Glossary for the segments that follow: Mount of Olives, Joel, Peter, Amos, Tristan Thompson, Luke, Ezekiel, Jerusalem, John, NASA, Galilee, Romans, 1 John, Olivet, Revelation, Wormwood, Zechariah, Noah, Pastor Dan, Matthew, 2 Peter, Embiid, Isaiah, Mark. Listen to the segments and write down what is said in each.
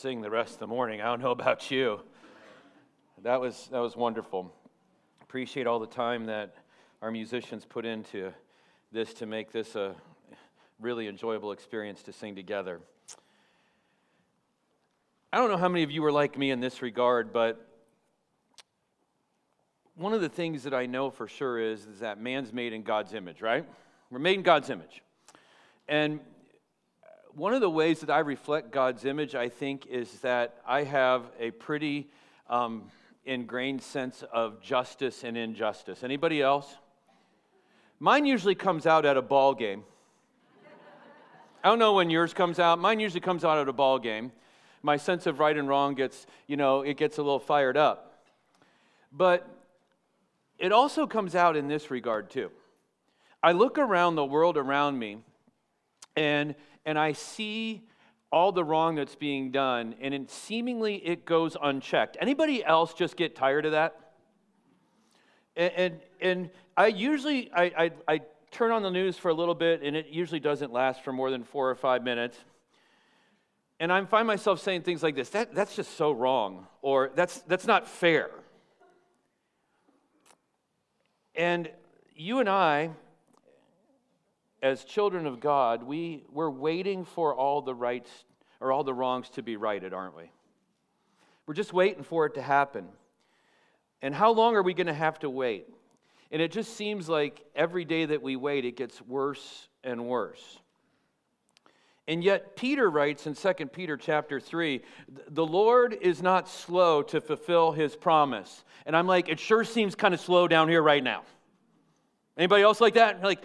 sing the rest of the morning. I don't know about you. That was wonderful. Appreciate all the time that our musicians put into this to make this a really enjoyable experience to sing together. I don't know how many of you are like me in this regard, but one of the things that I know for sure is that man's made in God's image, right? We're made in God's image. And one of the ways that I reflect God's image, I think, is that I have a pretty ingrained sense of justice and injustice. Anybody else? Mine usually comes out at a ball game. I don't know when yours comes out. Mine usually comes out at a ball game. My sense of right and wrong gets, it gets a little fired up. But it also comes out in this regard too. I look around the world around me and I see all the wrong that's being done, and seemingly it goes unchecked. Anybody else just get tired of that? And I usually turn on the news for a little bit, and it usually doesn't last for more than 4 or 5 minutes. And I find myself saying things like this, that's just so wrong, or that's not fair. And you and I, as children of God, we're waiting for all the rights or all the wrongs to be righted, aren't we? We're just waiting for it to happen. And how long are we going to have to wait? And it just seems like every day that we wait, it gets worse and worse. And yet Peter writes in 2 Peter chapter 3, the Lord is not slow to fulfill his promise. And I'm like, it sure seems kind of slow down here right now. Anybody else like that? Like,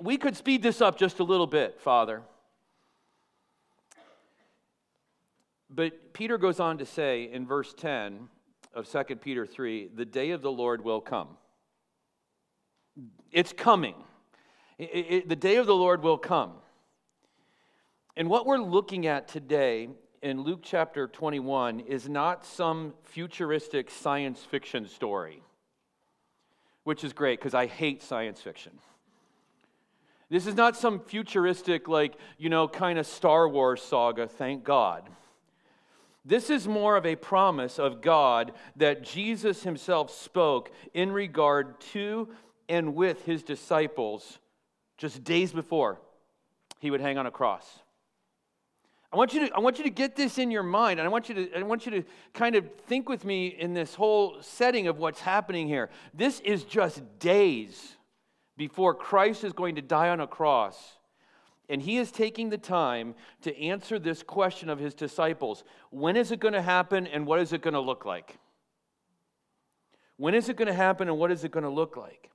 we could speed this up just a little bit, Father. But Peter goes on to say in verse 10 of 2 Peter 3, the day of the Lord will come. It's coming. The day of the Lord will come. And what we're looking at today in Luke chapter 21 is not some futuristic science fiction story, which is great because I hate science fiction. This is not some futuristic, kind of Star Wars saga, thank God. This is more of a promise of God that Jesus himself spoke in regard to and with his disciples just days before he would hang on a cross. I want you to get this in your mind, and I want you to kind of think with me in this whole setting of what's happening here. This is just days before Christ is going to die on a cross, and he is taking the time to answer this question of his disciples. When is it going to happen, and what is it going to look like? When is it going to happen, and what is it going to look like?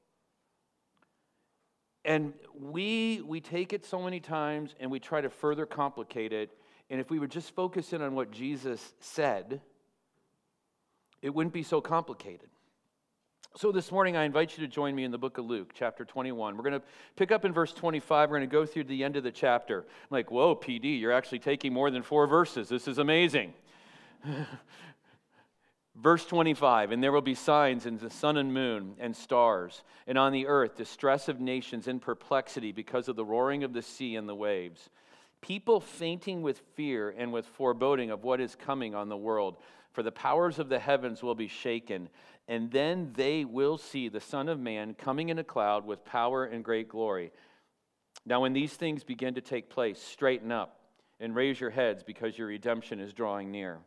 And we take it so many times, and we try to further complicate it. And if we would just focus in on what Jesus said, it wouldn't be so complicated. So this morning, I invite you to join me in the book of Luke, chapter 21. We're going to pick up in verse 25. We're going to go through the end of the chapter. I'm like, whoa, PD, you're actually taking more than 4 verses. This is amazing. Verse 25, and there will be signs in the sun and moon and stars, and on the earth distress of nations in perplexity because of the roaring of the sea and the waves. People fainting with fear and with foreboding of what is coming on the world, for the powers of the heavens will be shaken, and then they will see the Son of Man coming in a cloud with power and great glory. Now when these things begin to take place, straighten up and raise your heads because your redemption is drawing near.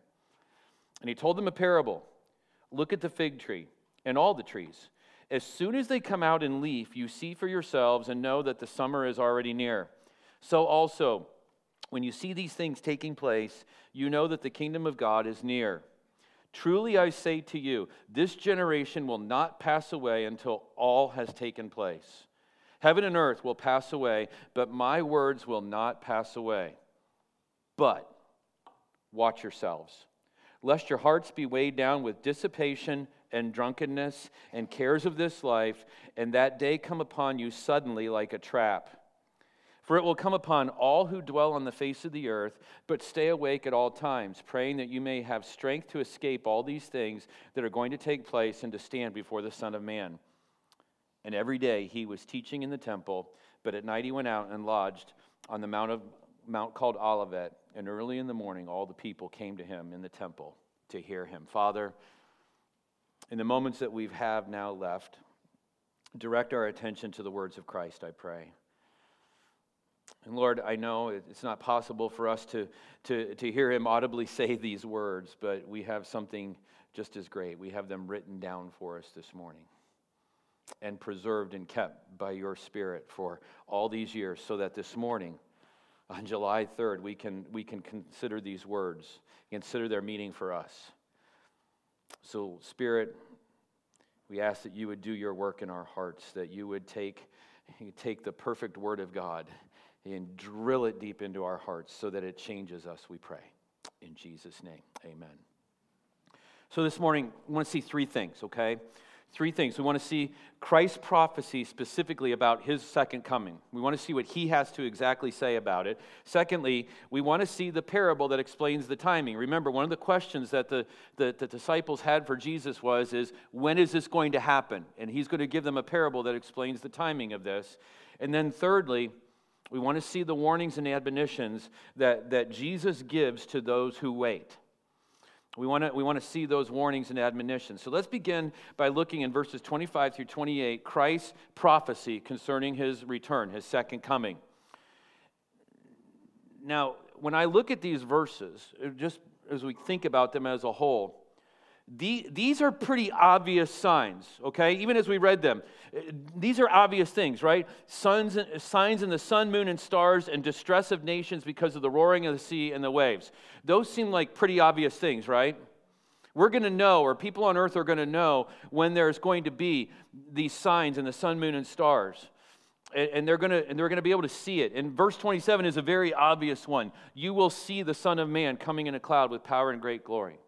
And he told them a parable. Look at the fig tree and all the trees. As soon as they come out in leaf, you see for yourselves and know that the summer is already near. So also, when you see these things taking place, you know that the kingdom of God is near. Truly I say to you, this generation will not pass away until all has taken place. Heaven and earth will pass away, but my words will not pass away. But watch yourselves, lest your hearts be weighed down with dissipation and drunkenness and cares of this life, and that day come upon you suddenly like a trap. For it will come upon all who dwell on the face of the earth, but stay awake at all times, praying that you may have strength to escape all these things that are going to take place and to stand before the Son of Man. And every day he was teaching in the temple, but at night he went out and lodged on the Mount of mount called Olivet, and early in the morning all the people came to him in the temple to hear him. Father, in the moments that we have now left, direct our attention to the words of Christ, I pray. And Lord, I know it's not possible for us to hear him audibly say these words, but we have something just as great. We have them written down for us this morning and preserved and kept by your Spirit for all these years, so that this morning, on July 3rd, we can consider these words, consider their meaning for us. So, Spirit, we ask that you would do your work in our hearts, that you would take the perfect word of God and drill it deep into our hearts so that it changes us, we pray. In Jesus' name, amen. So this morning, we want to see three things, okay? Three things. We want to see Christ's prophecy specifically about his second coming. We want to see what he has to exactly say about it. Secondly, we want to see the parable that explains the timing. Remember, one of the questions that the disciples had for Jesus was, when is this going to happen? And he's going to give them a parable that explains the timing of this. And then thirdly, we want to see the warnings and admonitions that Jesus gives to those who wait. We want to see those warnings and admonitions. So let's begin by looking in verses 25 through 28, Christ's prophecy concerning his return, his second coming. Now, when I look at these verses, just as we think about them as a whole, these are pretty obvious signs, okay? Even as we read them, these are obvious things, right? Signs in the sun, moon, and stars, and distress of nations because of the roaring of the sea and the waves. Those seem like pretty obvious things, right? We're going to know, or people on earth are going to know, when there's going to be these signs in the sun, moon, and stars. And they're going to be able to see it. And verse 27 is a very obvious one. You will see the Son of Man coming in a cloud with power and great glory.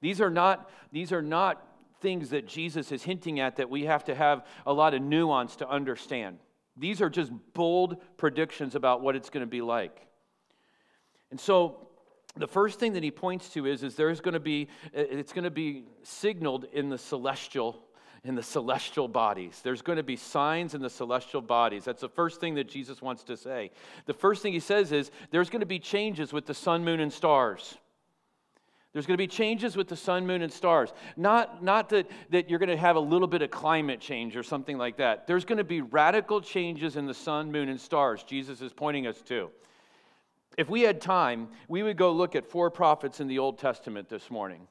These are not things that Jesus is hinting at that we have to have a lot of nuance to understand. These are just bold predictions about what it's going to be like. And so the first thing that he points to is it's going to be signaled in the celestial bodies. There's going to be signs in the celestial bodies. That's the first thing that Jesus wants to say. The first thing he says is there's going to be changes with the sun, moon, and stars. There's going to be changes with the sun, moon, and stars. Not that you're going to have a little bit of climate change or something like that. There's going to be radical changes in the sun, moon, and stars Jesus is pointing us to. If we had time, we would go look at 4 prophets in the Old Testament this morning.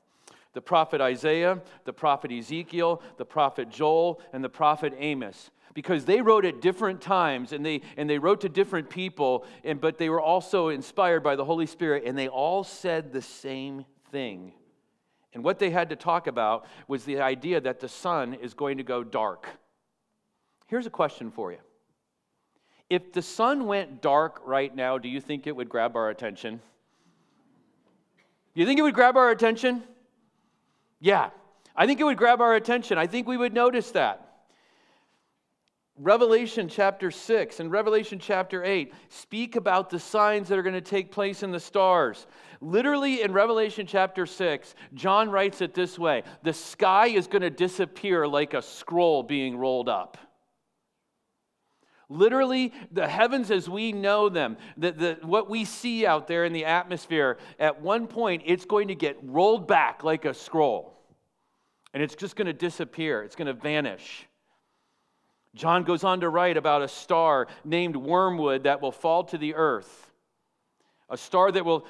The prophet Isaiah, the prophet Ezekiel, the prophet Joel, and the prophet Amos. Because they wrote at different times, and they wrote to different people, but they were also inspired by the Holy Spirit, and they all said the same thing. And what they had to talk about was the idea that the sun is going to go dark. Here's a question for you. If the sun went dark right now, do you think it would grab our attention? You think it would grab our attention? Yeah, I think it would grab our attention. I think we would notice that. Revelation chapter 6 and Revelation chapter 8 speak about the signs that are going to take place in the stars. Literally in Revelation chapter 6, John writes it this way: the sky is going to disappear like a scroll being rolled up. Literally, the heavens as we know them, what we see out there in the atmosphere, at one point it's going to get rolled back like a scroll. And it's just going to disappear. It's going to vanish. John goes on to write about a star named Wormwood that will fall to the earth. A star that will...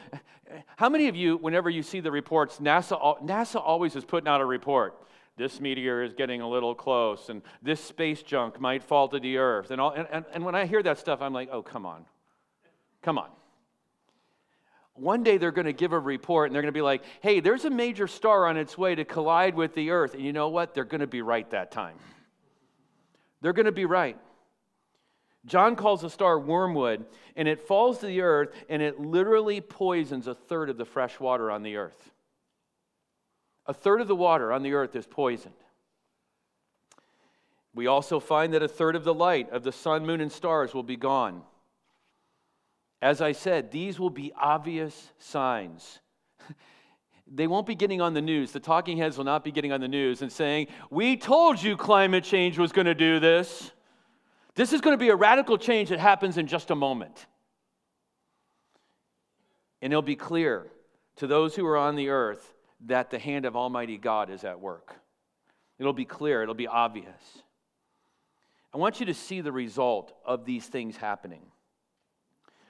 How many of you, whenever you see the reports, NASA always is putting out a report. This meteor is getting a little close, and this space junk might fall to the earth. And when I hear that stuff, I'm like, oh, come on. Come on. One day they're going to give a report, and they're going to be like, hey, there's a major star on its way to collide with the earth. And you know what? They're going to be right that time. They're going to be right. John calls the star Wormwood, and it falls to the earth, and it literally poisons a third of the fresh water on the earth. A third of the water on the earth is poisoned. We also find that a third of the light of the sun, moon, and stars will be gone. As I said, these will be obvious signs. They won't be getting on the news. The talking heads will not be getting on the news and saying, we told you climate change was going to do this. This is going to be a radical change that happens in just a moment. And it'll be clear to those who are on the earth that the hand of Almighty God is at work. It'll be clear. It'll be obvious. I want you to see the result of these things happening.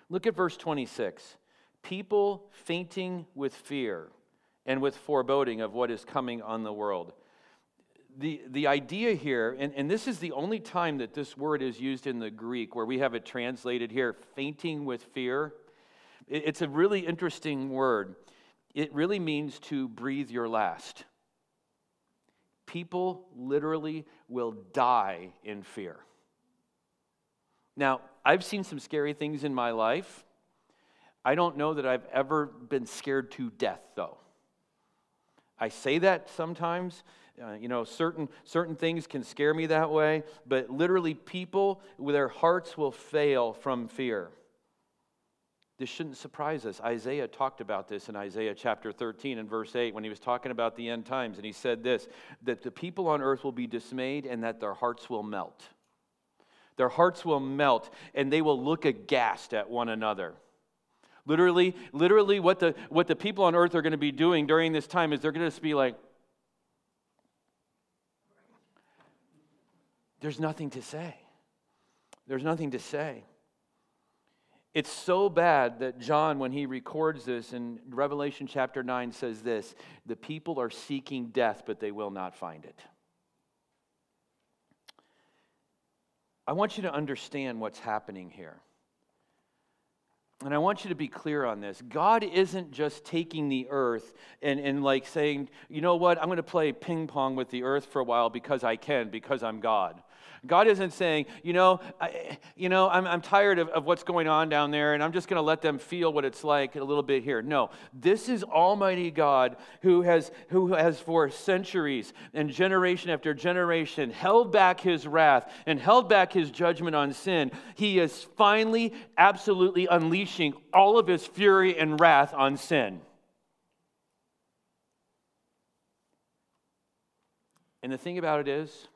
Look at verse 26. People fainting with fear and with foreboding of what is coming on the world. The idea here, and this is the only time that this word is used in the Greek where we have it translated here, fainting with fear. It's a really interesting word. It really means to breathe your last. People literally will die in fear. Now, I've seen some scary things in my life. I don't know that I've ever been scared to death, though. I say that sometimes. Certain things can scare me that way, but literally people, their hearts will fail from fear. This shouldn't surprise us. Isaiah talked about this in Isaiah chapter 13 and verse 8 when he was talking about the end times, and he said this, that the people on earth will be dismayed and that their hearts will melt. Their hearts will melt, and they will look aghast at one another. Literally what the people on earth are going to be doing during this time is they're going to just be like, there's nothing to say. There's nothing to say. It's so bad that John, when he records this in Revelation chapter 9, says this, the people are seeking death, but they will not find it. I want you to understand what's happening here. And I want you to be clear on this. God isn't just taking the earth and like saying, you know what, I'm going to play ping pong with the earth for a while because I can, because I'm God. God isn't saying, I'm tired of what's going on down there, and I'm just going to let them feel what it's like a little bit here. No, this is Almighty God who has for centuries and generation after generation held back his wrath and held back his judgment on sin. He is finally absolutely unleashing all of his fury and wrath on sin. And the thing about it is,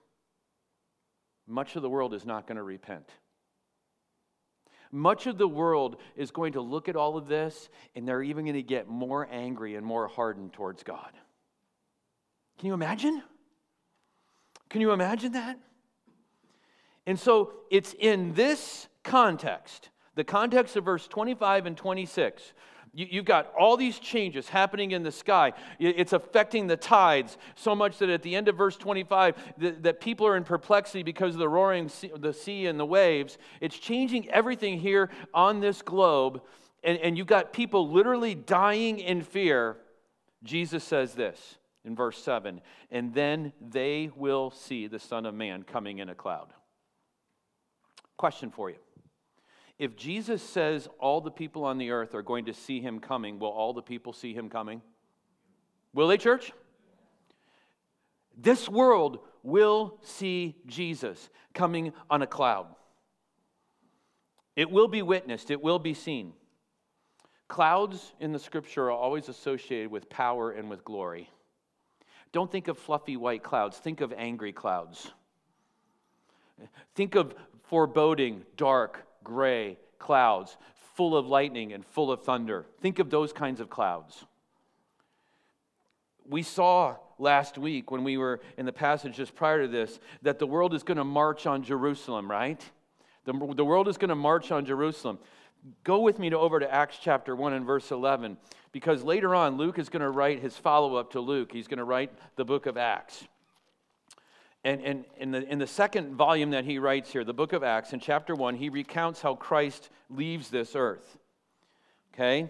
much of the world is not going to repent. Much of the world is going to look at all of this, and they're even going to get more angry and more hardened towards God. Can you imagine? Can you imagine that? And so it's in this context, the context of verse 25 and 26, you've got all these changes happening in the sky. It's affecting the tides so much that at the end of verse 25, that people are in perplexity because of the roaring sea, the sea and the waves. It's changing everything here on this globe, and you've got people literally dying in fear. Jesus says this in verse 7, and then they will see the Son of Man coming in a cloud. Question for you. If Jesus says all the people on the earth are going to see him coming, will all the people see him coming? Will they, church? This world will see Jesus coming on a cloud. It will be witnessed. It will be seen. Clouds in the scripture are always associated with power and with glory. Don't think of fluffy white clouds. Think of angry clouds. Think of foreboding, dark, gray clouds, full of lightning and full of thunder. Think of those kinds of clouds. We saw last week when we were in the passage just prior to this that the world is going to march on Jerusalem, right? The world is going to march on Jerusalem. Go with me over to Acts chapter 1 and verse 11, because later on Luke is going to write his follow-up to Luke. He's going to write the book of Acts. And in the second volume that he writes here, the book of Acts, in chapter 1, he recounts how Christ leaves this earth. Okay?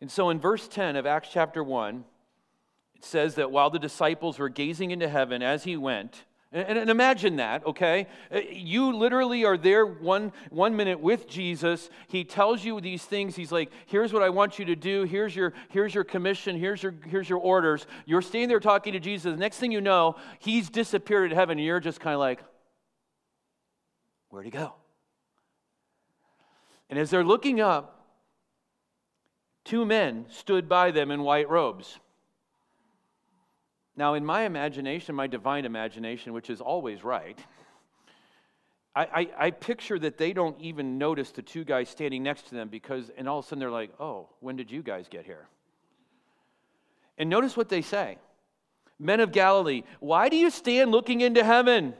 And so in verse 10 of Acts chapter 1, it says that while the disciples were gazing into heaven as he went, and imagine that, okay? You literally are there one minute with Jesus. He tells you these things. He's like, here's what I want you to do. Here's your commission. Here's your orders. You're standing there talking to Jesus. Next thing you know, he's disappeared in heaven, and you're just kind of like, where'd he go? And as they're looking up, two men stood by them in white robes. Now, in my imagination, my divine imagination, which is always right, I picture that they don't even notice the two guys standing next to them because, and all of a sudden they're like, oh, when did you guys get here? And notice what they say. Men of Galilee, why do you stand looking into heaven?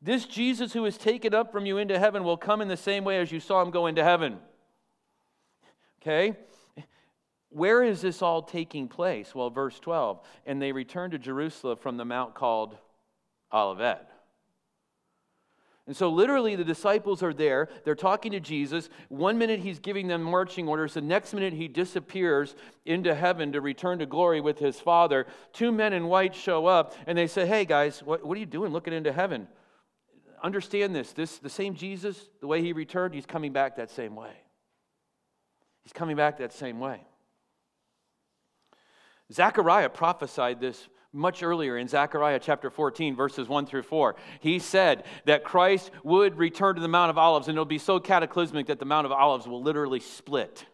This Jesus who is taken up from you into heaven will come in the same way as you saw him go into heaven. Okay? Where is this all taking place? Well, verse 12, and they returned to Jerusalem from the mount called Olivet. And so literally the disciples are there, they're talking to Jesus, 1 minute he's giving them marching orders, the next minute he disappears into heaven to return to glory with his Father. Two men in white show up and they say, hey guys, what are you doing looking into heaven? Understand this, the same Jesus, the way he returned, he's coming back that same way. He's coming back that same way. Zechariah prophesied this much earlier in Zechariah chapter 14, verses 1 through 4, he said that Christ would return to the Mount of Olives, and it'll be so cataclysmic that the Mount of Olives will literally split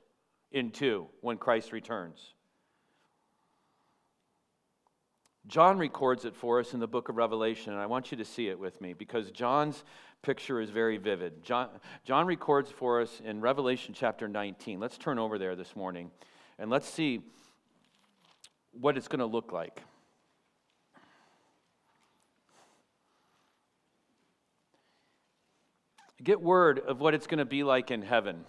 in two when Christ returns. John records it for us in the book of Revelation, and I want you to see it with me because John's picture is very vivid. John records for us in Revelation chapter 19. Let's turn over there this morning, and let's see what it's going to look like. Get word of what it's going to be like in heaven.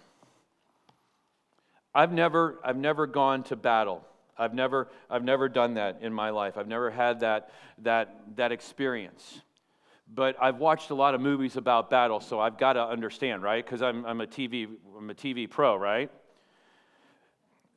I've never gone to battle. I've never done that in my life. I've never had that experience. But I've watched a lot of movies about battle, so I've got to understand, right? Because I'm a TV pro, right?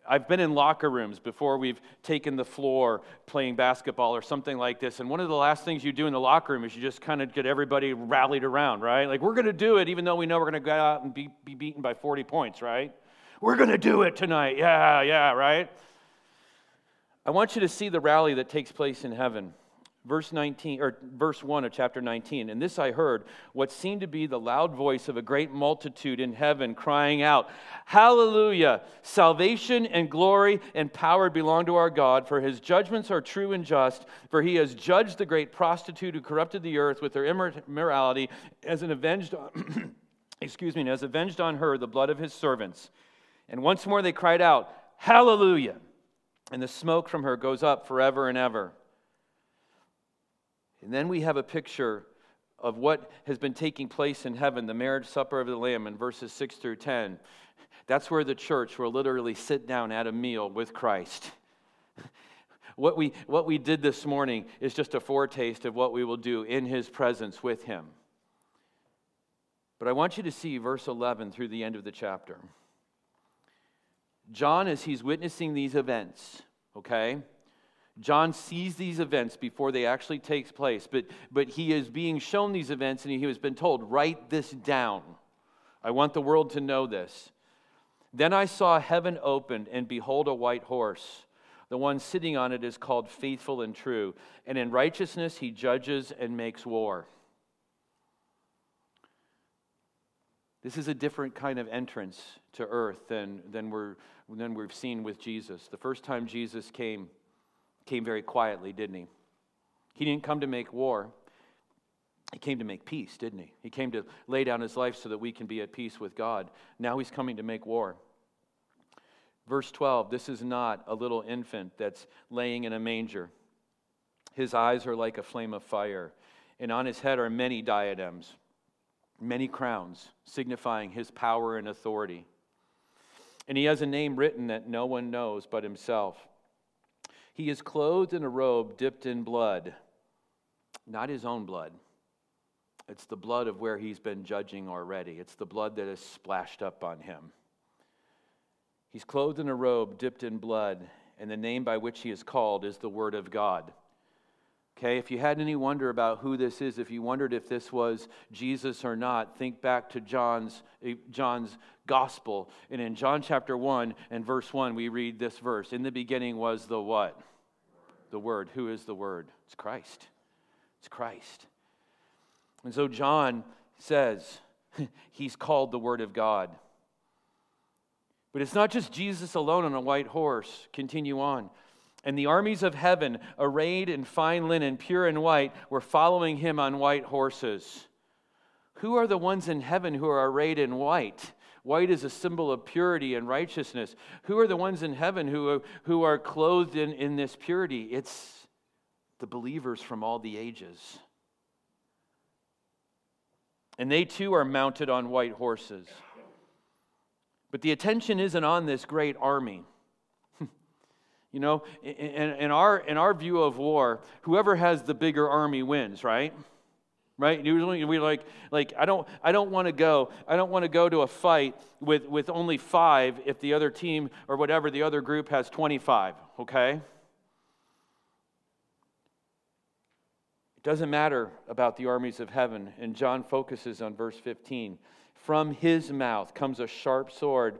I've been in locker rooms before we've taken the floor playing basketball or something like this, and one of the last things you do in the locker room is you just kind of get everybody rallied around, right? Like, we're going to do it even though we know we're going to go out and be beaten by 40 points, right? We're going to do it tonight, yeah, right? I want you to see the rally that takes place in heaven. Verse 1 of chapter 19, and this I heard, what seemed to be the loud voice of a great multitude in heaven crying out, Hallelujah! Salvation and glory and power belong to our God, for his judgments are true and just, for he has judged the great prostitute who corrupted the earth with her immorality, as avenged on her the blood of his servants. And once more they cried out, Hallelujah! And the smoke from her goes up forever and ever. And then we have a picture of what has been taking place in heaven, the marriage supper of the Lamb in verses 6 through 10. That's where the church will literally sit down at a meal with Christ. What we did this morning is just a foretaste of what we will do in his presence with him. But I want you to see verse 11 through the end of the chapter. John, as he's witnessing these events, okay? John sees these events before they actually take place, but he is being shown these events, and he has been told, write this down. I want the world to know this. Then I saw heaven opened, and behold, a white horse. The one sitting on it is called Faithful and True, and in righteousness he judges and makes war. This is a different kind of entrance to earth than we've seen with Jesus. The first time Jesus came very quietly, didn't he? He didn't come to make war. He came to make peace, didn't he? He came to lay down his life so that we can be at peace with God. Now he's coming to make war. Verse 12, this is not a little infant that's laying in a manger. His eyes are like a flame of fire, and on his head are many diadems, many crowns, signifying his power and authority. And he has a name written that no one knows but himself. He is clothed in a robe dipped in blood, not his own blood. It's the blood of where he's been judging already. It's the blood that is splashed up on him. He's clothed in a robe dipped in blood, and the name by which he is called is the Word of God. Okay, if you had any wonder about who this is, if you wondered if this was Jesus or not, think back to John's gospel. And in John chapter 1 and verse 1, we read this verse. In the beginning was the what? The Word. Who is the Word? It's Christ. It's Christ. And so John says he's called the Word of God. But it's not just Jesus alone on a white horse. Continue on. And the armies of heaven, arrayed in fine linen, pure and white, were following him on white horses. Who are the ones in heaven who are arrayed in white? White is a symbol of purity and righteousness. Who are the ones in heaven who are clothed in this purity? It's the believers from all the ages. And they too are mounted on white horses. But the attention isn't on this great army. You know, in our view of war, whoever has the bigger army wins, right? Right? Usually we like I don't want to go to a fight with only 5 if the other team or whatever the other group has 25, okay? It doesn't matter about the armies of heaven, and John focuses on verse 15. From his mouth comes a sharp sword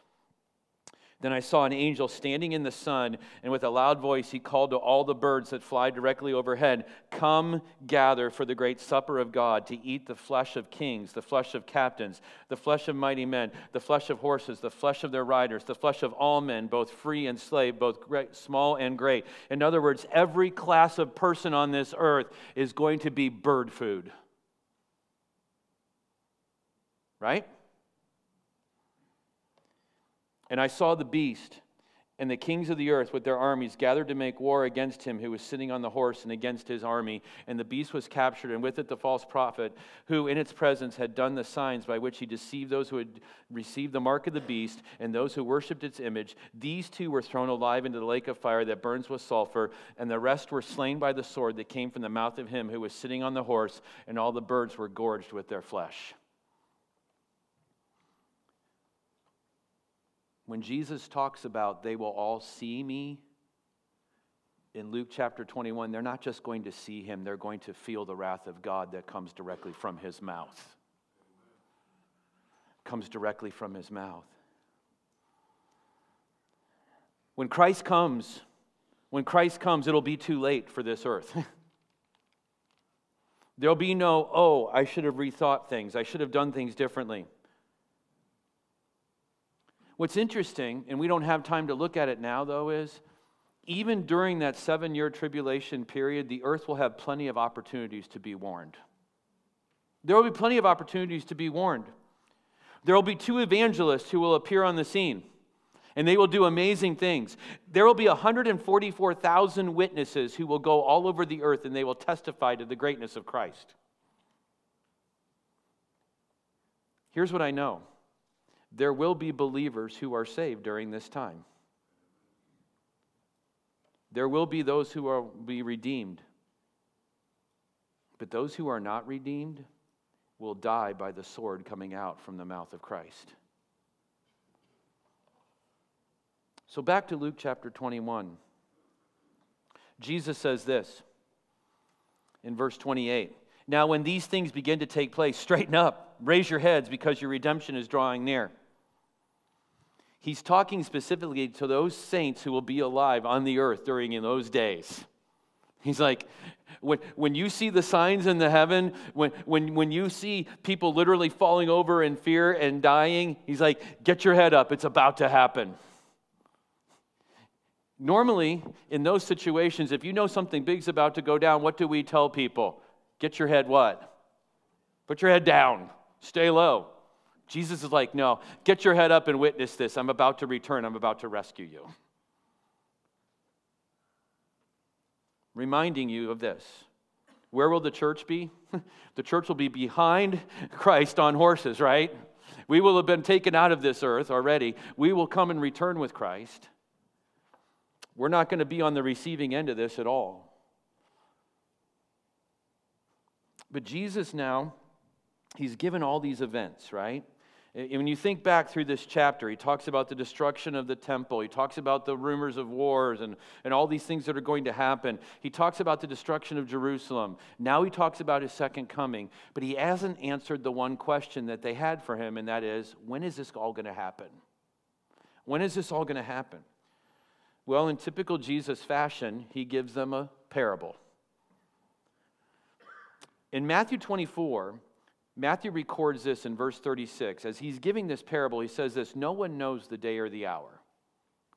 Then I saw an angel standing in the sun, and with a loud voice he called to all the birds that fly directly overhead, Come, gather for the great supper of God, to eat the flesh of kings, the flesh of captains, the flesh of mighty men, the flesh of horses, the flesh of their riders, the flesh of all men, both free and slave, both great, small and great. In other words, every class of person on this earth is going to be bird food. Right? And I saw the beast and the kings of the earth with their armies gathered to make war against him who was sitting on the horse and against his army. And the beast was captured, and with it the false prophet, who in its presence had done the signs by which he deceived those who had received the mark of the beast and those who worshipped its image. These two were thrown alive into the lake of fire that burns with sulfur, and the rest were slain by the sword that came from the mouth of him who was sitting on the horse, and all the birds were gorged with their flesh. When Jesus talks about they will all see me, in Luke chapter 21, they're not just going to see him, they're going to feel the wrath of God that comes directly from his mouth. Comes directly from his mouth. When Christ comes, it'll be too late for this earth. There'll be no, I should have rethought things, I should have done things differently. What's interesting, and we don't have time to look at it now, though, is even during that 7-year tribulation period, the earth will have plenty of opportunities to be warned. There will be plenty of opportunities to be warned. There will be 2 evangelists who will appear on the scene, and they will do amazing things. There will be 144,000 witnesses who will go all over the earth, and they will testify to the greatness of Christ. Here's what I know. There will be believers who are saved during this time. There will be those who will be redeemed. But those who are not redeemed will die by the sword coming out from the mouth of Christ. So back to Luke chapter 21. Jesus says this in verse 28. Now when these things begin to take place, straighten up, raise your heads, because your redemption is drawing near. He's talking specifically to those saints who will be alive on the earth during in those days. He's like, when you see the signs in the heaven, when you see people literally falling over in fear and dying, he's like, get your head up, it's about to happen. Normally, in those situations, if you know something big's about to go down, what do we tell people? Get your head what? Put your head down. Stay low. Jesus is like, no, get your head up and witness this. I'm about to return. I'm about to rescue you. Reminding you of this. Where will the church be? The church will be behind Christ on horses, right? We will have been taken out of this earth already. We will come and return with Christ. We're not going to be on the receiving end of this at all. But Jesus now, he's given all these events, right? And when you think back through this chapter, he talks about the destruction of the temple. He talks about the rumors of wars and all these things that are going to happen. He talks about the destruction of Jerusalem. Now he talks about his second coming. But he hasn't answered the one question that they had for him, and that is, when is this all going to happen? When is this all going to happen? Well, in typical Jesus fashion, he gives them a parable. In Matthew 24, Matthew records this in verse 36. As he's giving this parable, he says this, no one knows the day or the hour.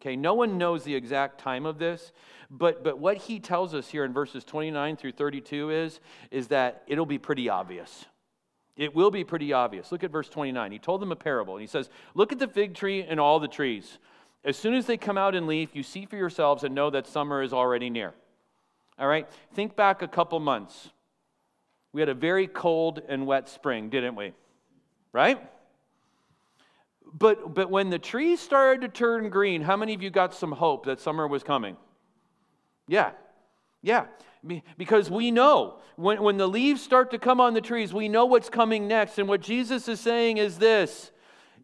Okay, no one knows the exact time of this, but what he tells us here in verses 29 through 32 is that it'll be pretty obvious. It will be pretty obvious. Look at verse 29. He told them a parable, and he says, look at the fig tree and all the trees. As soon as they come out in leaf, you see for yourselves and know that summer is already near. All right, think back a couple months. We had a very cold and wet spring, didn't we? Right? But when the trees started to turn green, how many of you got some hope that summer was coming? Yeah. Because we know when the leaves start to come on the trees, we know what's coming next. And what Jesus is saying is this,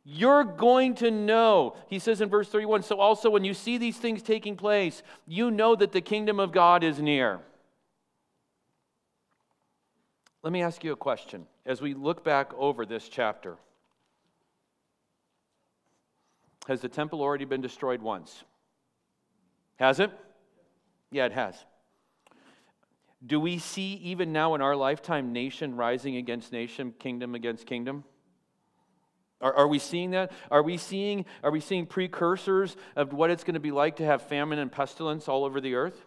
you're going to know. He says in verse 31, so also when you see these things taking place, you know that the kingdom of God is near. Let me ask you a question as we look back over this chapter. Has the temple already been destroyed once? Has it? Yeah, it has. Do we see even now in our lifetime nation rising against nation, kingdom against kingdom? Are we seeing that? Are we seeing precursors of what it's going to be like to have famine and pestilence all over the earth?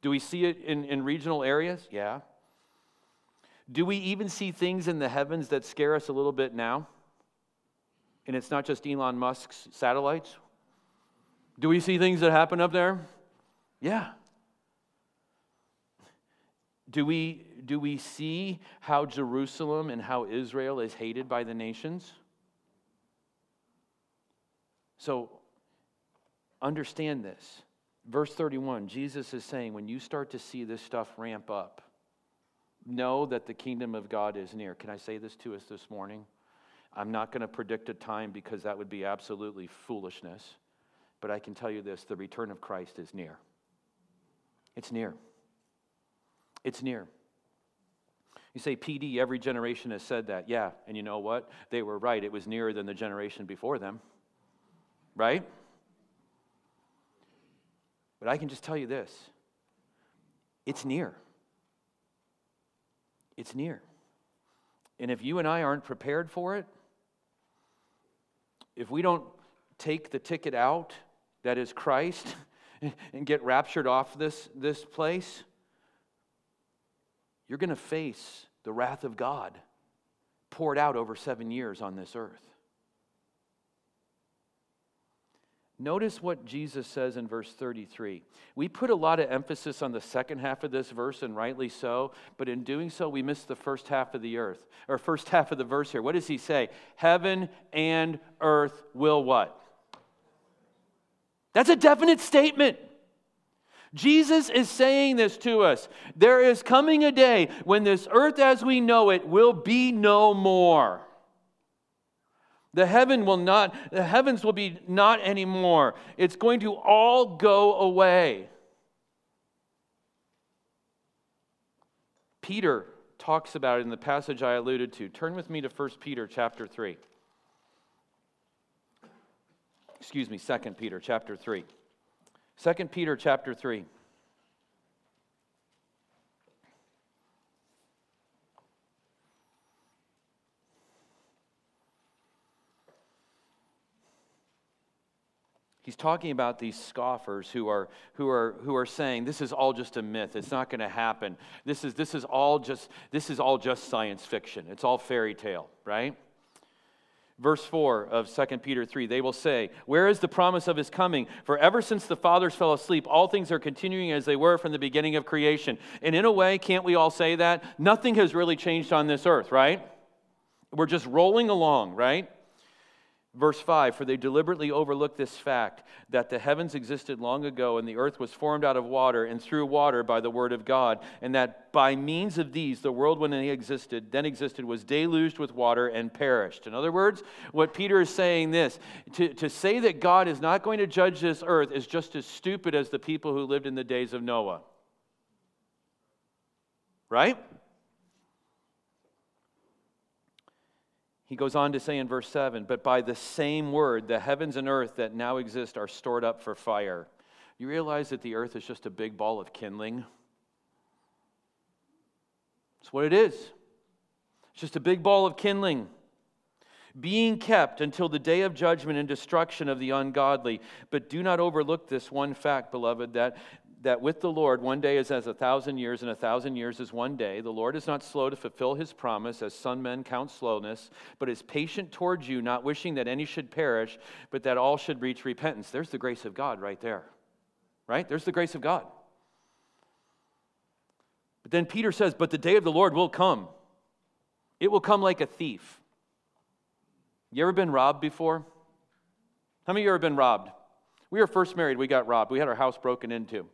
Do we see it in regional areas? Yeah. Do we even see things in the heavens that scare us a little bit now? And it's not just Elon Musk's satellites. Do we see things that happen up there? Yeah. Do we see how Jerusalem and how Israel is hated by the nations? So understand this. Verse 31, Jesus is saying, when you start to see this stuff ramp up, know that the kingdom of God is near. Can I say this to us this morning? I'm not going to predict a time because that would be absolutely foolishness. But I can tell you this, the return of Christ is near. It's near. It's near. You say, PD, every generation has said that. Yeah, and you know what? They were right. It was nearer than the generation before them. Right? But I can just tell you this. It's near. It's near. And if you and I aren't prepared for it, if we don't take the ticket out that is Christ and get raptured off this place, you're going to face the wrath of God poured out over 7 years on this earth. Notice what Jesus says in verse 33. We put a lot of emphasis on the second half of this verse, and rightly so, but in doing so, we miss the first half of the earth, or first half of the verse here. What does he say? Heaven and earth will what? That's a definite statement. Jesus is saying this to us. There is coming a day when this earth as we know it will be no more. The heavens will be not anymore. It's going to all go away. Peter talks about it in the passage I alluded to. Turn with me to 1 Peter chapter 3. 2 Peter chapter 3. 2 Peter chapter 3. He's talking about these scoffers who are saying this is all just a myth. It's not going to happen. This is all just science fiction. It's all fairy tale, right? Verse 4 of 2 Peter 3, they will say, where is the promise of his coming? For ever since the fathers fell asleep, all things are continuing as they were from the beginning of creation. And in a way, can't we all say that? Nothing has really changed on this earth, right? We're just rolling along, right? Verse 5, for they deliberately overlooked this fact, that the heavens existed long ago, and the earth was formed out of water and through water by the word of God, and that by means of these, the world when it existed, was deluged with water and perished. In other words, what Peter is saying this, to say that God is not going to judge this earth is just as stupid as the people who lived in the days of Noah. Right? He goes on to say in verse 7, but by the same word, the heavens and earth that now exist are stored up for fire. You realize that the earth is just a big ball of kindling? That's what it is. It's just a big ball of kindling, being kept until the day of judgment and destruction of the ungodly. But do not overlook this one fact, beloved, that with the Lord, one day is as 1,000 years, and 1,000 years is one day. The Lord is not slow to fulfill his promise, as some men count slowness, but is patient towards you, not wishing that any should perish, but that all should reach repentance. There's the grace of God right there, right? There's the grace of God. But then Peter says, but the day of the Lord will come. It will come like a thief. You ever been robbed before? How many of you ever been robbed? We were first married, we got robbed. We had our house broken into.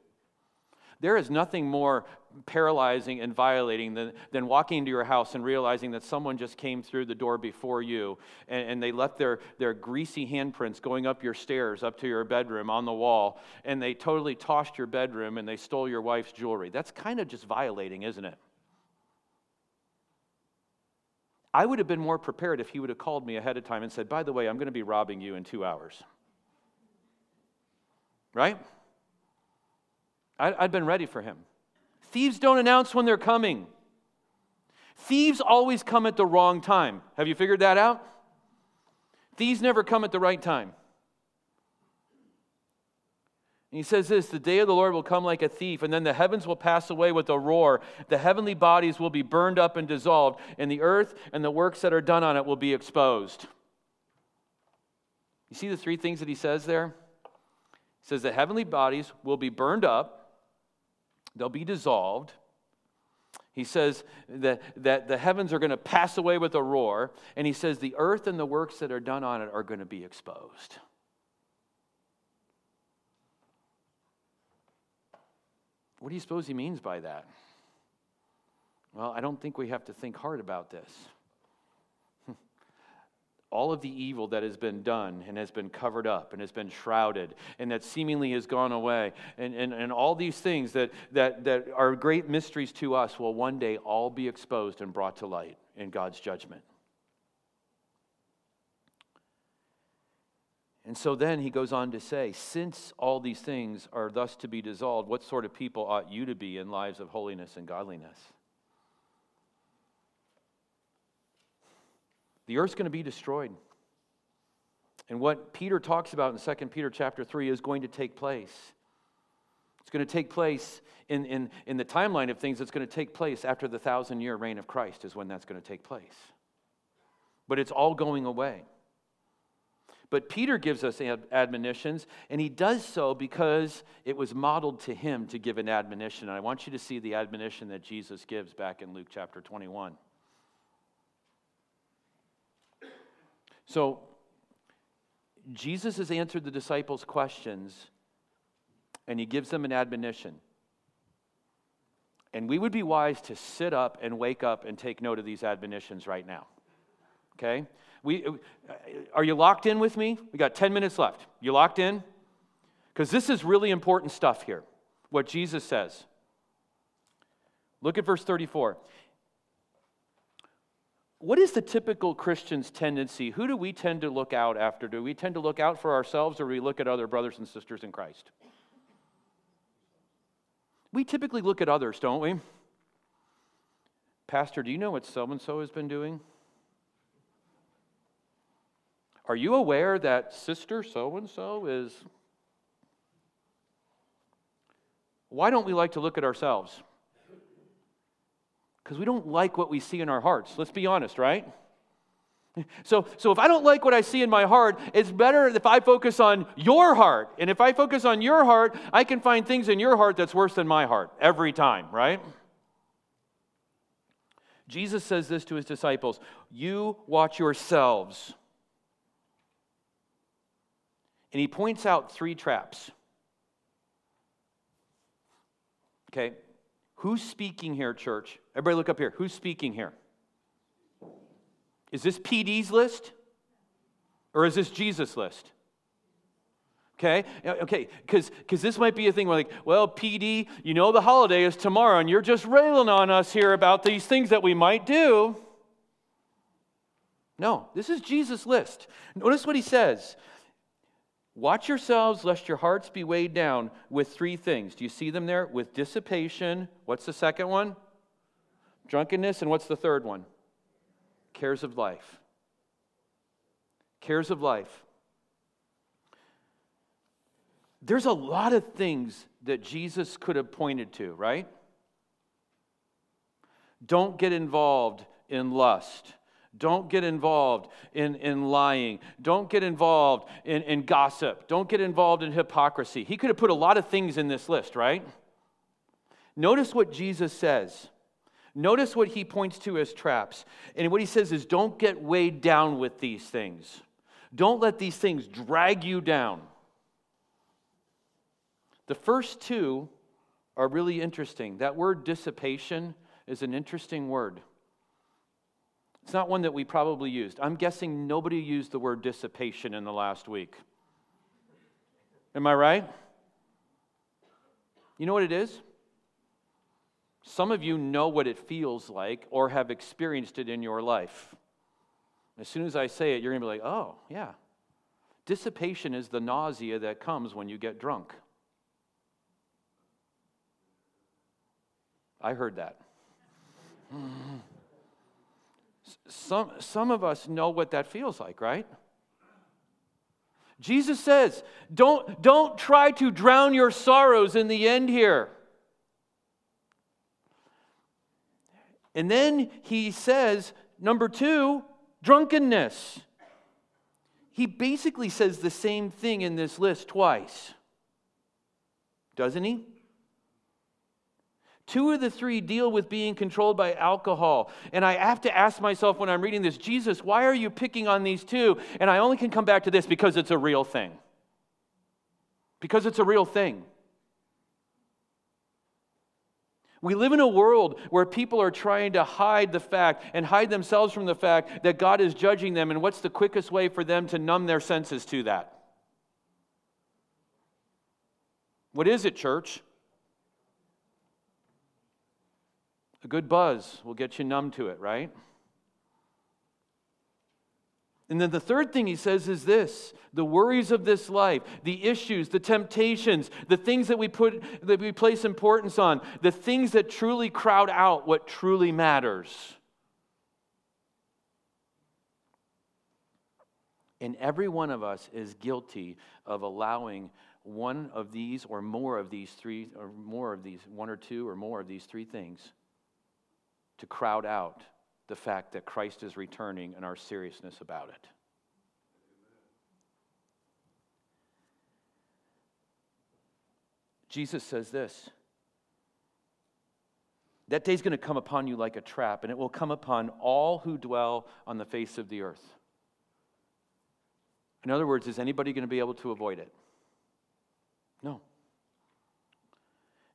There is nothing more paralyzing and violating than walking into your house and realizing that someone just came through the door before you, and they left their greasy handprints going up your stairs, up to your bedroom, on the wall, and they totally tossed your bedroom and they stole your wife's jewelry. That's kind of just violating, isn't it? I would have been more prepared if he would have called me ahead of time and said, by the way, I'm going to be robbing you in 2 hours. Right? I'd been ready for him. Thieves don't announce when they're coming. Thieves always come at the wrong time. Have you figured that out? Thieves never come at the right time. And he says this, the day of the Lord will come like a thief, and then the heavens will pass away with a roar. The heavenly bodies will be burned up and dissolved, and the earth and the works that are done on it will be exposed. You see the three things that he says there? He says the heavenly bodies will be burned up, they'll be dissolved. He says that the heavens are going to pass away with a roar, and he says the earth and the works that are done on it are going to be exposed. What do you suppose he means by that? Well, I don't think we have to think hard about this. All of the evil that has been done and has been covered up and has been shrouded and that seemingly has gone away and all these things that are great mysteries to us will one day all be exposed and brought to light in God's judgment. And so then he goes on to say, since all these things are thus to be dissolved, what sort of people ought you to be in lives of holiness and godliness? The earth's going to be destroyed. And what Peter talks about in 2 Peter chapter 3 is going to take place. It's going to take place in the timeline of things. It's going to take place after the 1,000-year reign of Christ is when that's going to take place. But it's all going away. But Peter gives us admonitions, and he does so because it was modeled to him to give an admonition. And I want you to see the admonition that Jesus gives back in Luke chapter 21. So, Jesus has answered the disciples' questions, and he gives them an admonition. And we would be wise to sit up and wake up and take note of these admonitions right now. Okay? Are you locked in with me? We got 10 minutes left. You locked in? Because this is really important stuff here, what Jesus says. Look at verse 34. What is the typical Christian's tendency? Who do we tend to look out after? Do we tend to look out for ourselves, or do we look at other brothers and sisters in Christ? We typically look at others, don't we? Pastor, do you know what so-and-so has been doing? Are you aware that sister so-and-so is... Why don't we like to look at ourselves? Because we don't like what we see in our hearts. Let's be honest, right? So if I don't like what I see in my heart, it's better if I focus on your heart. And if I focus on your heart, I can find things in your heart that's worse than my heart every time, right? Jesus says this to his disciples, you watch yourselves. And he points out three traps. Okay, who's speaking here, church? Everybody look up here. Who's speaking here? Is this PD's list? Or is this Jesus' list? Okay, because this might be a thing where like, well, PD, you know the holiday is tomorrow, and you're just railing on us here about these things that we might do. No, this is Jesus' list. Notice what he says. Watch yourselves, lest your hearts be weighed down with three things. Do you see them there? With dissipation. What's the second one? Drunkenness. And what's the third one? Cares of life. Cares of life. There's a lot of things that Jesus could have pointed to, right? Don't get involved in lust. Don't get involved in lying. Don't get involved in gossip. Don't get involved in hypocrisy. He could have put a lot of things in this list, right? Notice what Jesus says. Notice what he points to as traps. And what he says is, don't get weighed down with these things. Don't let these things drag you down. The first two are really interesting. That word dissipation is an interesting word. It's not one that we probably used. I'm guessing nobody used the word dissipation in the last week. Am I right? You know what it is? Some of you know what it feels like or have experienced it in your life. As soon as I say it, you're going to be like, oh, yeah. Dissipation is the nausea that comes when you get drunk. I heard that. Some of us know what that feels like, right? Jesus says, don't try to drown your sorrows in the end here. And then he says, number two, drunkenness. He basically says the same thing in this list twice, doesn't he? Two of the three deal with being controlled by alcohol. And I have to ask myself when I'm reading this, Jesus, why are you picking on these two? And I only can come back to this because it's a real thing. Because it's a real thing. We live in a world where people are trying to hide the fact and hide themselves from the fact that God is judging them. And what's the quickest way for them to numb their senses to that? What is it, church? A good buzz will get you numb to it, right? And then the third thing he says is this: the worries of this life, the issues, the temptations, the things that we place importance on, the things that truly crowd out what truly matters. And every one of us is guilty of allowing one of these or more of these three, or more of these, one or two or more of these three things, to crowd out the fact that Christ is returning and our seriousness about it. Jesus says this: that day's going to come upon you like a trap, and it will come upon all who dwell on the face of the earth. In other words, is anybody going to be able to avoid it? No.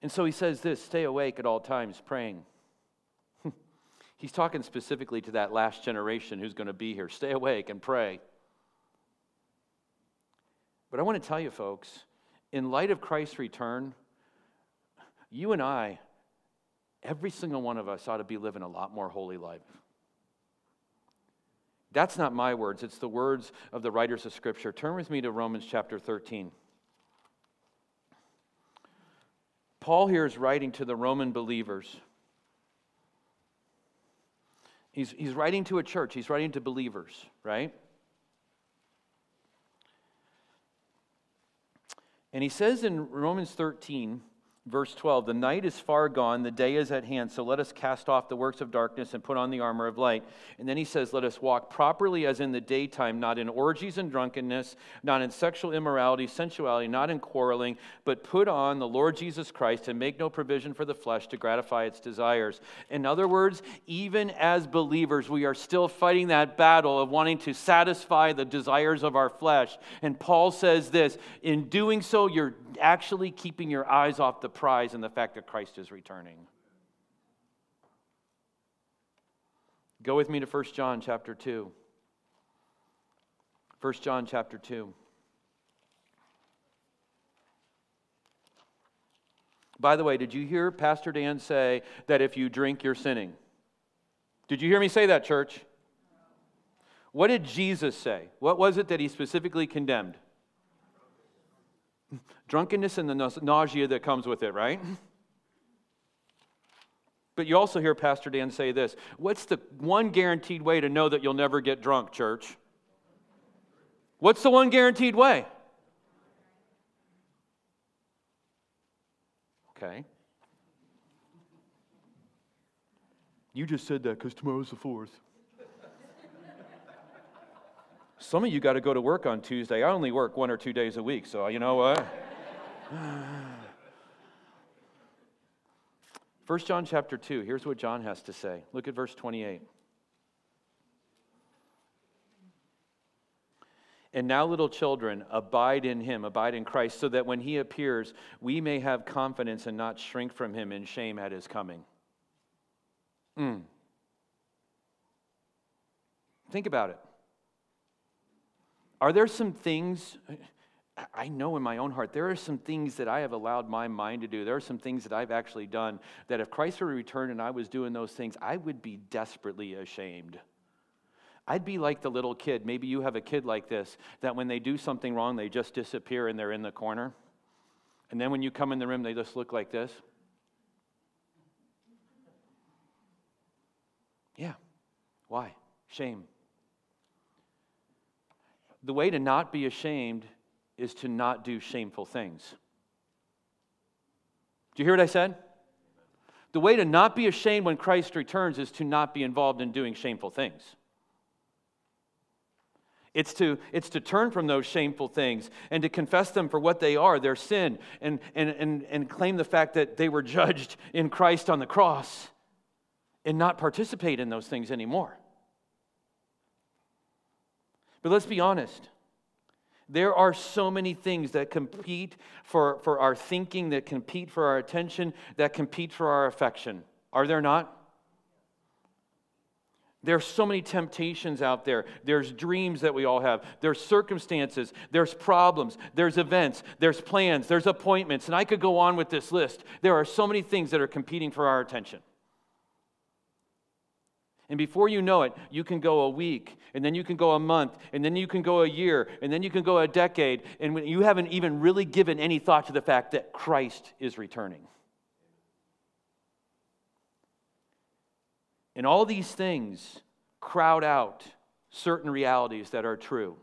And so he says this: stay awake at all times, praying. He's talking specifically to that last generation who's going to be here. Stay awake and pray. But I want to tell you, folks, in light of Christ's return, you and I, every single one of us, ought to be living a lot more holy life. That's not my words. It's the words of the writers of Scripture. Turn with me to Romans chapter 13. Paul here is writing to the Roman believers. He's writing to a church. He's writing to believers, right? And he says in Romans 13, verse 12, "The night is far gone, the day is at hand, so let us cast off the works of darkness and put on the armor of light." And then he says, "Let us walk properly as in the daytime, not in orgies and drunkenness, not in sexual immorality, sensuality, not in quarreling, but put on the Lord Jesus Christ and make no provision for the flesh to gratify its desires." In other words, even as believers, we are still fighting that battle of wanting to satisfy the desires of our flesh. And Paul says this: in doing so, you're actually keeping your eyes off the prize and the fact that Christ is returning. Go with me to 1 John chapter 2. 1 John chapter 2. By the way, did you hear Pastor Dan say that if you drink, you're sinning? Did you hear me say that, church? What did Jesus say? What was it that he specifically condemned? Drunkenness and the nausea that comes with it, right? But you also hear Pastor Dan say this, what's the one guaranteed way to know that you'll never get drunk, church? What's the one guaranteed way? Okay. You just said that because tomorrow's the 4th. Some of you got to go to work on Tuesday. I only work 1 or 2 days a week, so you know what? 1 John chapter 2, here's what John has to say. Look at verse 28. And now, little children, abide in him, abide in Christ, so that when he appears, we may have confidence and not shrink from him in shame at his coming. Think about it. Are there some things, I know in my own heart, there are some things that I have allowed my mind to do. There are some things that I've actually done that if Christ were to return and I was doing those things, I would be desperately ashamed. I'd be like the little kid. Maybe you have a kid like this, that when they do something wrong, they just disappear and they're in the corner. And then when you come in the room, they just look like this. Yeah. Why? Shame. The way to not be ashamed is to not do shameful things. Do you hear what I said? The way to not be ashamed when Christ returns is to not be involved in doing shameful things. It's to turn from those shameful things and to confess them for what they are, their sin, and claim the fact that they were judged in Christ on the cross and not participate in those things anymore. But let's be honest. There are so many things that compete for our thinking, that compete for our attention, that compete for our affection. Are there not? There's so many temptations out there. There's dreams that we all have. There's circumstances. There's problems. There's events. There's plans. There's appointments. And I could go on with this list. There are so many things that are competing for our attention. And before you know it, you can go a week, and then you can go a month, and then you can go a year, and then you can go a decade, and you haven't even really given any thought to the fact that Christ is returning. And all these things crowd out certain realities that are true.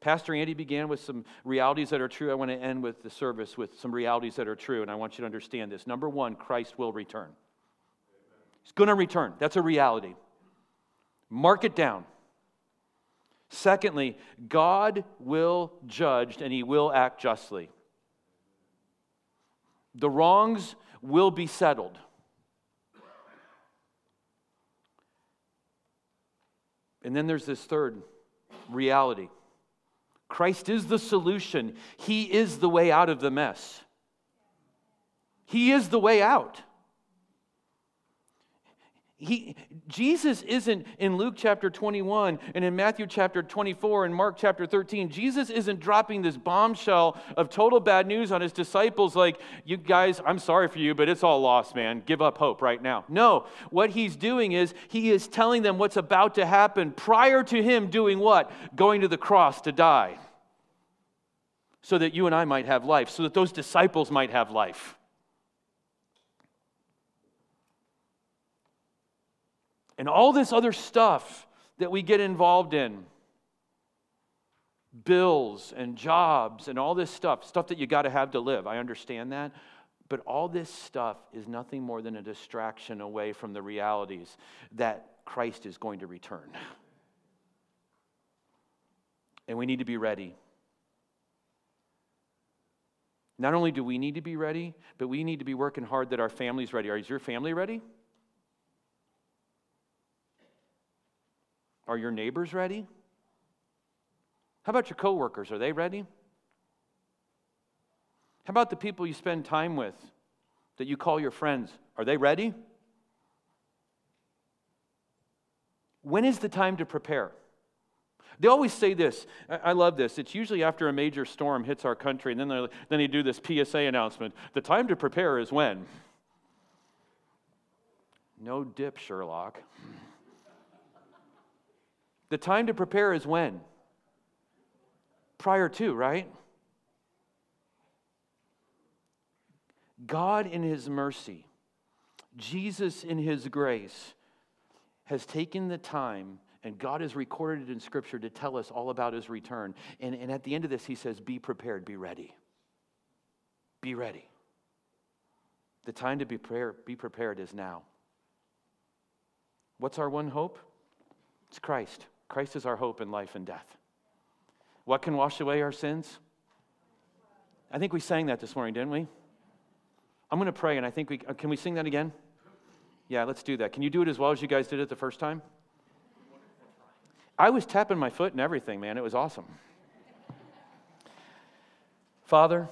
Pastor Andy began with some realities that are true. I want to end with the service with some realities that are true, and I want you to understand this. Number one, Christ will return. He's going to return. That's a reality. Mark it down. Secondly, God will judge and he will act justly. The wrongs will be settled. And then there's this third reality. Christ is the solution. He is the way out of the mess. He is the way out. Jesus isn't, in Luke chapter 21 and in Matthew chapter 24 and Mark chapter 13, Jesus isn't dropping this bombshell of total bad news on his disciples like, you guys, I'm sorry for you, but it's all lost, man. Give up hope right now. No, what he's doing is he is telling them what's about to happen prior to him doing what? Going to the cross to die so that you and I might have life, so that those disciples might have life. And all this other stuff that we get involved in, bills and jobs and all this stuff that you got to have to live, I understand that, but all this stuff is nothing more than a distraction away from the realities that Christ is going to return. And we need to be ready. Not only do we need to be ready, but we need to be working hard that our family's ready. Is your family ready? Are your neighbors ready? How about your coworkers? Are they ready? How about the people you spend time with that you call your friends? Are they ready? When is the time to prepare? They always say this. I love this. It's usually after a major storm hits our country, and then they do this PSA announcement. The time to prepare is when? No dip, Sherlock. The time to prepare is when? Prior to, right? God in his mercy Jesus in his grace has taken the time, and God has recorded it in Scripture to tell us all about his return. And at the end of this, he says, be prepared, be ready. Be ready. The time to be prepared is now. What's our one hope? It's Christ. Christ is our hope in life and death. What can wash away our sins? I think we sang that this morning, didn't we? I'm going to pray, and I think can we sing that again? Yeah, let's do that. Can you do it as well as you guys did it the first time? I was tapping my foot and everything, man. It was awesome. Father,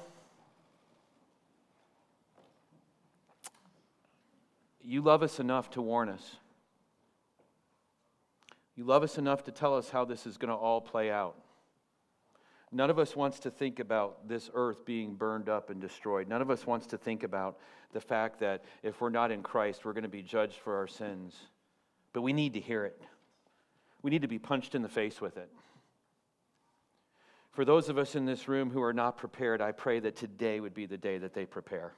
you love us enough to warn us. You love us enough to tell us how this is going to all play out. None of us wants to think about this earth being burned up and destroyed. None of us wants to think about the fact that if we're not in Christ, we're going to be judged for our sins. But we need to hear it. We need to be punched in the face with it. For those of us in this room who are not prepared, I pray that today would be the day that they prepare.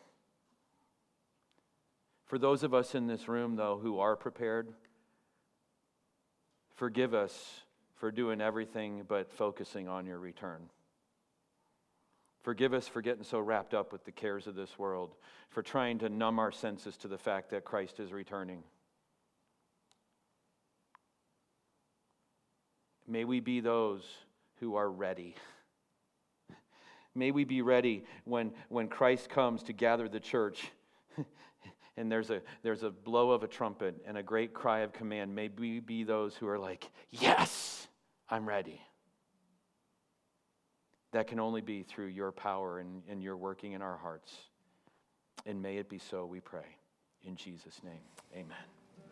For those of us in this room, though, who are prepared, forgive us for doing everything but focusing on your return. Forgive us for getting so wrapped up with the cares of this world, for trying to numb our senses to the fact that Christ is returning. May we be those who are ready. May we be ready when Christ comes to gather the church. And there's a blow of a trumpet and a great cry of command. May we be those who are like, yes, I'm ready. That can only be through your power and your working in our hearts. And may it be so, we pray. In Jesus' name, amen.